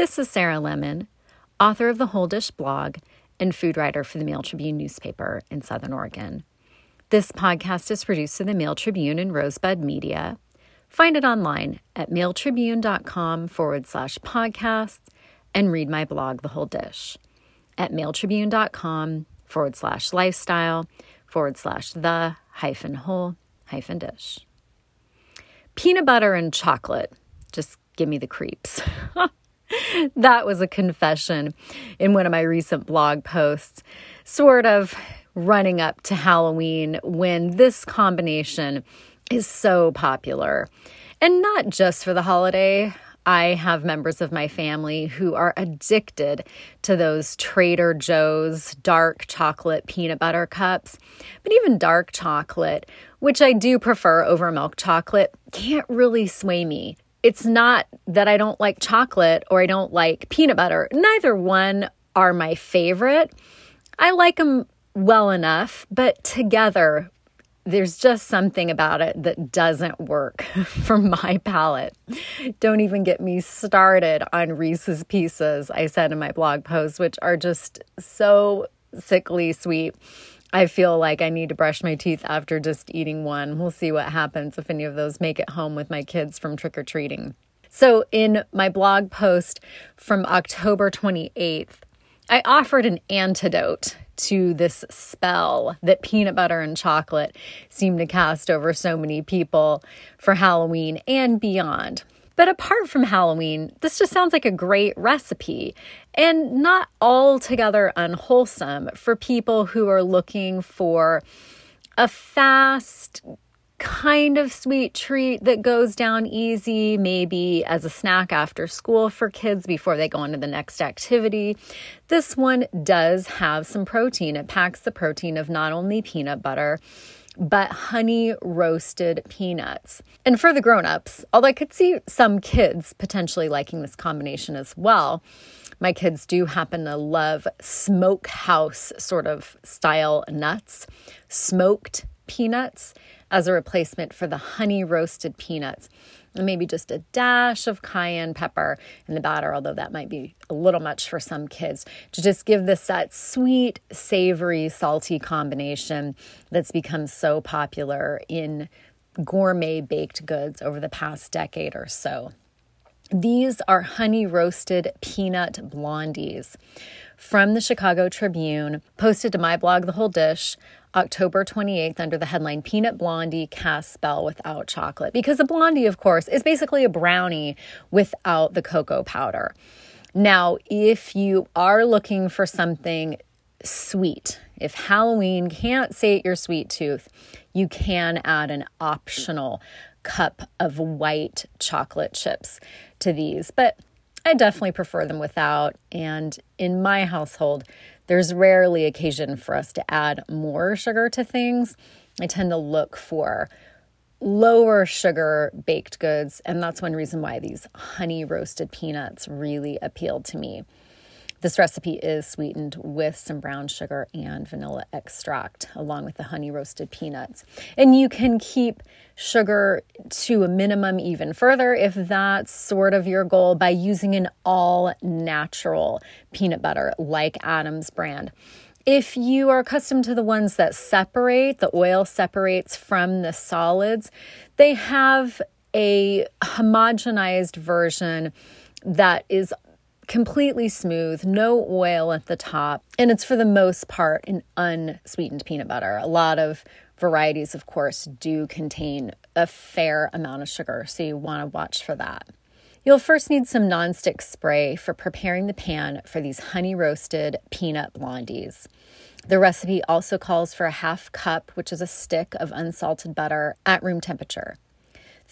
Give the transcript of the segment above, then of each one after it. This is Sarah Lemon, author of The Whole Dish blog and food writer for the Mail Tribune newspaper in Southern Oregon. This podcast is produced by the Mail Tribune and Rosebud Media. Find it online at mailtribune.com/podcasts and read my blog, The Whole Dish, at mailtribune.com/lifestyle/the-whole-dish. Peanut butter and chocolate. Just give me the creeps. That was a confession in one of my recent blog posts, sort of running up to Halloween when this combination is so popular. And not just for the holiday. I have members of my family who are addicted to those Trader Joe's dark chocolate peanut butter cups. But even dark chocolate, which I do prefer over milk chocolate, can't really sway me. It's not that I don't like chocolate or I don't like peanut butter. Neither one are my favorite. I like them well enough, but together, there's just something about it that doesn't work for my palate. Don't even get me started on Reese's Pieces, I said in my blog post, which are just so sickly sweet. I feel like I need to brush my teeth after just eating one. We'll see what happens if any of those make it home with my kids from trick-or-treating. So in my blog post from October 28th, I offered an antidote to this spell that peanut butter and chocolate seem to cast over so many people for Halloween and beyond. But apart from Halloween, this just sounds like a great recipe and not altogether unwholesome for people who are looking for a fast kind of sweet treat that goes down easy, maybe as a snack after school for kids before they go into the next activity. This one does have some protein. It packs the protein of not only peanut butter, but honey roasted peanuts. And for the grown-ups, although I could see some kids potentially liking this combination as well, my kids do happen to love smokehouse sort of style nuts, smoked peanuts, as a replacement for the honey roasted peanuts, and maybe just a dash of cayenne pepper in the batter, although that might be a little much for some kids, to just give this that sweet, savory, salty combination that's become so popular in gourmet baked goods over the past decade or so. These are honey roasted peanut blondies from the Chicago Tribune, posted to my blog, The Whole Dish, October 28th under the headline, Peanut Blondie Casts Spell Without Chocolate. Because a blondie, of course, is basically a brownie without the cocoa powder. Now, if you are looking for something sweet, if Halloween can't sate your sweet tooth, you can add an optional cup of white chocolate chips to these. But I definitely prefer them without, and in my household, there's rarely occasion for us to add more sugar to things. I tend to look for lower sugar baked goods, and that's one reason why these honey roasted peanuts really appealed to me. This recipe is sweetened with some brown sugar and vanilla extract along with the honey roasted peanuts. And you can keep sugar to a minimum even further if that's sort of your goal by using an all-natural peanut butter like Adam's brand. If you are accustomed to the ones that separate, the oil separates from the solids, they have a homogenized version that is completely smooth, no oil at the top, and it's for the most part an unsweetened peanut butter. A lot of varieties, of course, do contain a fair amount of sugar, so you want to watch for that. You'll first need some nonstick spray for preparing the pan for these honey roasted peanut blondies. The recipe also calls for a half cup, which is a stick of unsalted butter at room temperature,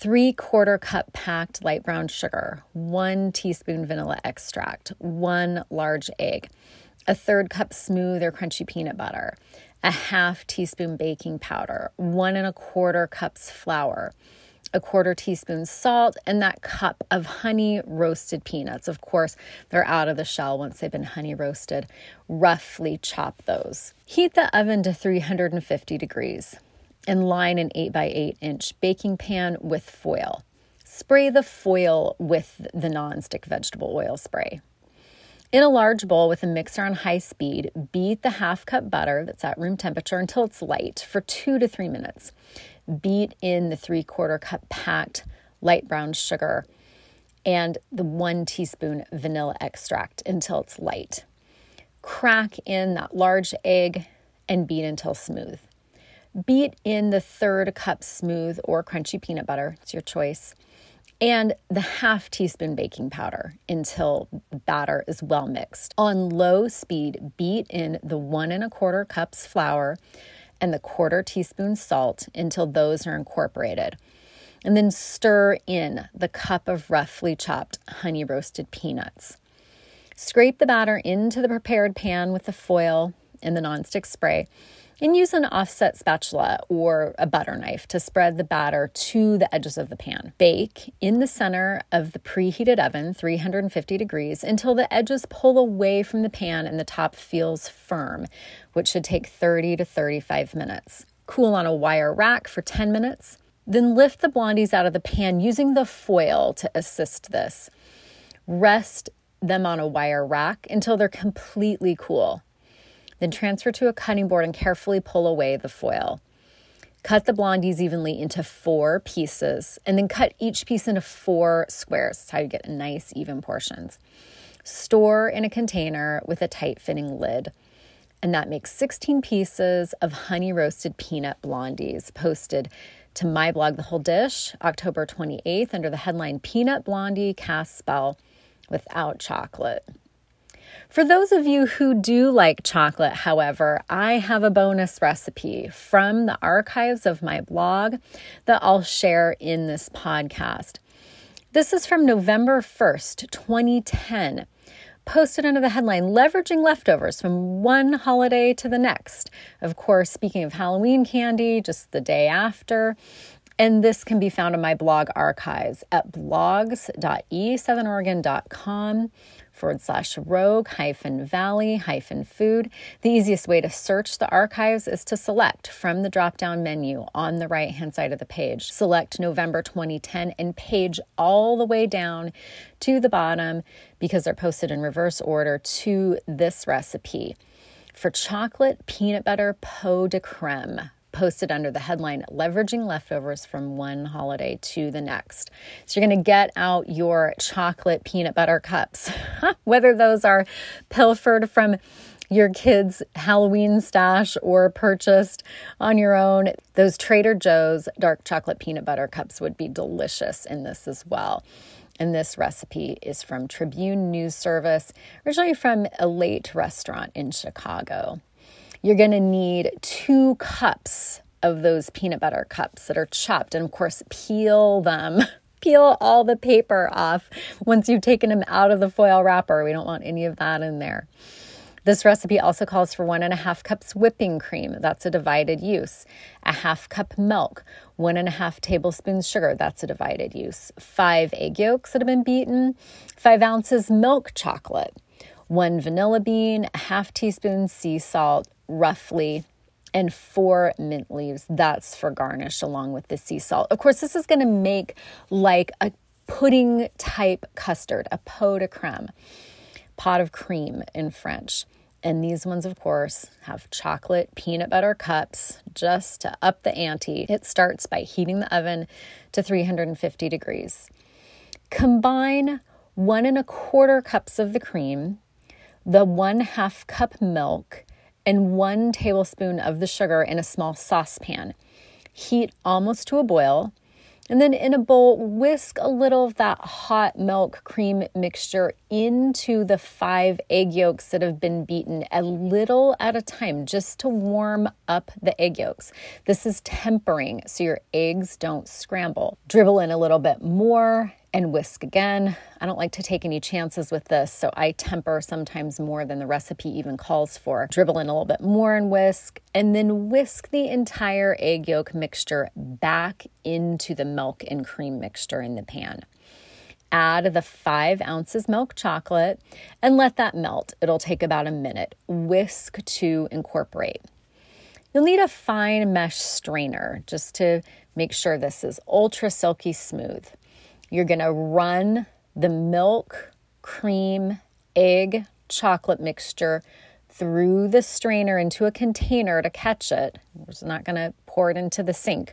3/4 cup packed light brown sugar, 1 teaspoon vanilla extract, 1 large egg, 1/3 cup smooth or crunchy peanut butter, 1/2 teaspoon baking powder, 1 1/4 cups flour, 1/4 teaspoon salt, and that cup of honey roasted peanuts. Of course, they're out of the shell once they've been honey roasted. Roughly chop those. Heat the oven to 350 degrees. And line an 8 by 8 inch baking pan with foil. Spray the foil with the nonstick vegetable oil spray. In a large bowl with a mixer on high speed, beat the half cup butter that's at room temperature until it's light for 2 to 3 minutes. Beat in the 3/4 cup packed light brown sugar and the 1 teaspoon vanilla extract until it's light. Crack in that large egg and beat until smooth. Beat in the 1/3 cup smooth or crunchy peanut butter, it's your choice, and the 1/2 teaspoon baking powder until the batter is well mixed. On low speed, beat in the 1 1/4 cups flour and the 1/4 teaspoon salt until those are incorporated. And then stir in the cup of roughly chopped honey roasted peanuts. Scrape the batter into the prepared pan with the foil and the nonstick spray, and use an offset spatula or a butter knife to spread the batter to the edges of the pan. Bake in the center of the preheated oven, 350 degrees, until the edges pull away from the pan and the top feels firm, which should take 30 to 35 minutes. Cool on a wire rack for 10 minutes. Then lift the blondies out of the pan using the foil to assist this. Rest them on a wire rack until they're completely cool. Then transfer to a cutting board and carefully pull away the foil. Cut the blondies evenly into 4 pieces and then cut each piece into 4 squares. That's how you get nice, even portions. Store in a container with a tight-fitting lid. And that makes 16 pieces of honey roasted peanut blondies, posted to my blog, The Whole Dish, October 28th, under the headline Peanut Blondie Cast Spell Without Chocolate. For those of you who do like chocolate, however, I have a bonus recipe from the archives of my blog that I'll share in this podcast. This is from November 1st, 2010, posted under the headline, Leveraging Leftovers from One Holiday to the Next. Of course, speaking of Halloween candy, just the day after. And this can be found in my blog archives at blogs.esouthernoregon.com /rogue-valley-food. The easiest way to search the archives is to select from the drop-down menu on the right-hand side of the page. Select November 2010 and page all the way down to the bottom, because they're posted in reverse order, to this recipe for chocolate peanut butter pot de crème, posted under the headline, Leveraging Leftovers from One Holiday to the Next. So you're going to get out your chocolate peanut butter cups, whether those are pilfered from your kids' Halloween stash or purchased on your own. Those Trader Joe's dark chocolate peanut butter cups would be delicious in this as well. And this recipe is from Tribune News Service, originally from a late restaurant in Chicago. You're going to need 2 cups of those peanut butter cups that are chopped. And of course, peel them. Peel all the paper off once you've taken them out of the foil wrapper. We don't want any of that in there. This recipe also calls for 1 1/2 cups whipping cream. That's a divided use. 1/2 cup milk. 1 1/2 tablespoons sugar. That's a divided use. 5 egg yolks that have been beaten. 5 ounces milk chocolate. 1 vanilla bean, 1/2 teaspoon sea salt, roughly, and 4 mint leaves. That's for garnish along with the sea salt. Of course, this is going to make like a pudding type custard, a pot de crème, pot of cream in French. And these ones, of course, have chocolate peanut butter cups just to up the ante. It starts by heating the oven to 350 degrees. Combine 1 1/4 cups of the cream, the 1/2 cup milk, and 1 tablespoon of the sugar in a small saucepan. Heat almost to a boil, and then in a bowl, whisk a little of that hot milk cream mixture into the 5 egg yolks that have been beaten, a little at a time, just to warm up the egg yolks. This is tempering so your eggs don't scramble. Dribble in a little bit more and whisk again. I don't like to take any chances with this, so I temper sometimes more than the recipe even calls for. Dribble in a little bit more and whisk, and then whisk the entire egg yolk mixture back into the milk and cream mixture in the pan. Add the 5 ounces milk chocolate and let that melt. It'll take about a minute. Whisk to incorporate. You'll need a fine mesh strainer just to make sure this is ultra silky smooth. You're going to run the milk, cream, egg, chocolate mixture through the strainer into a container to catch it. It's not going to pour it into the sink.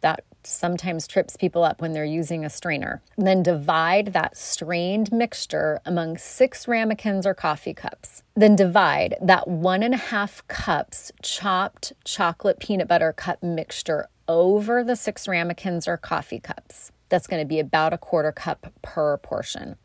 That sometimes trips people up when they're using a strainer. And then divide that strained mixture among 6 ramekins or coffee cups. Then divide that 1.5 cups chopped chocolate peanut butter cup mixture over the 6 ramekins or coffee cups. That's going to be about 1/4 cup per portion.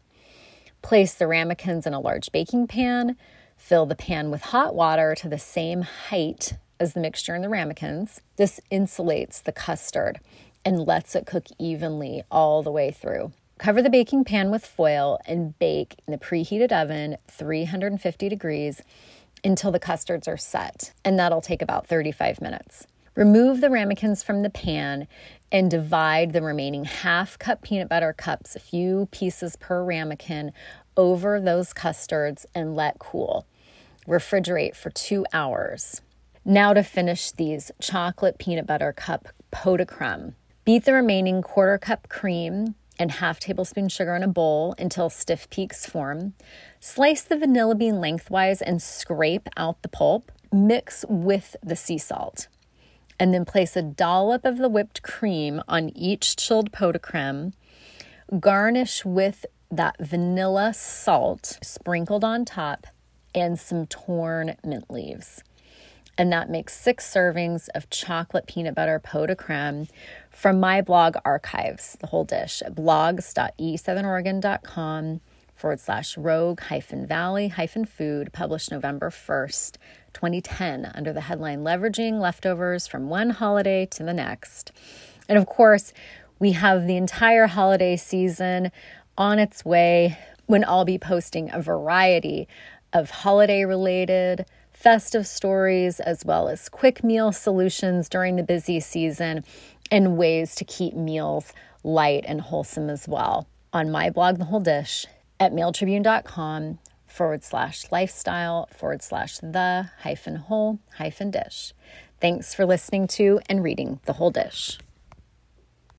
Place the ramekins in a large baking pan. Fill the pan with hot water to the same height as the mixture in the ramekins. This insulates the custard and lets it cook evenly all the way through. Cover the baking pan with foil and bake in the preheated oven 350 degrees until the custards are set, and that'll take about 35 minutes. Remove the ramekins from the pan and divide the remaining 1/2 cup peanut butter cups, a few pieces per ramekin, over those custards and let cool. Refrigerate for 2 hours. Now to finish these chocolate peanut butter cup pot de crème. Beat the remaining 1/4 cup cream and 1/2 tablespoon sugar in a bowl until stiff peaks form. Slice the vanilla bean lengthwise and scrape out the pulp. Mix with the sea salt. And then place a dollop of the whipped cream on each chilled pot de crème. Garnish with that vanilla salt sprinkled on top and some torn mint leaves. And that makes 6 servings of chocolate peanut butter pot de crème from my blog archives, The Whole Dish, at blogs.esouthernoregon.com/rogue-valley-food, published November 1st, 2010, under the headline Leveraging Leftovers from One Holiday to the Next. And of course, we have the entire holiday season on its way when I'll be posting a variety of holiday-related festive stories, as well as quick meal solutions during the busy season and ways to keep meals light and wholesome as well on my blog, The Whole Dish, at mailtribune.com/lifestyle/the-whole-dish. Thanks for listening to and reading The Whole Dish.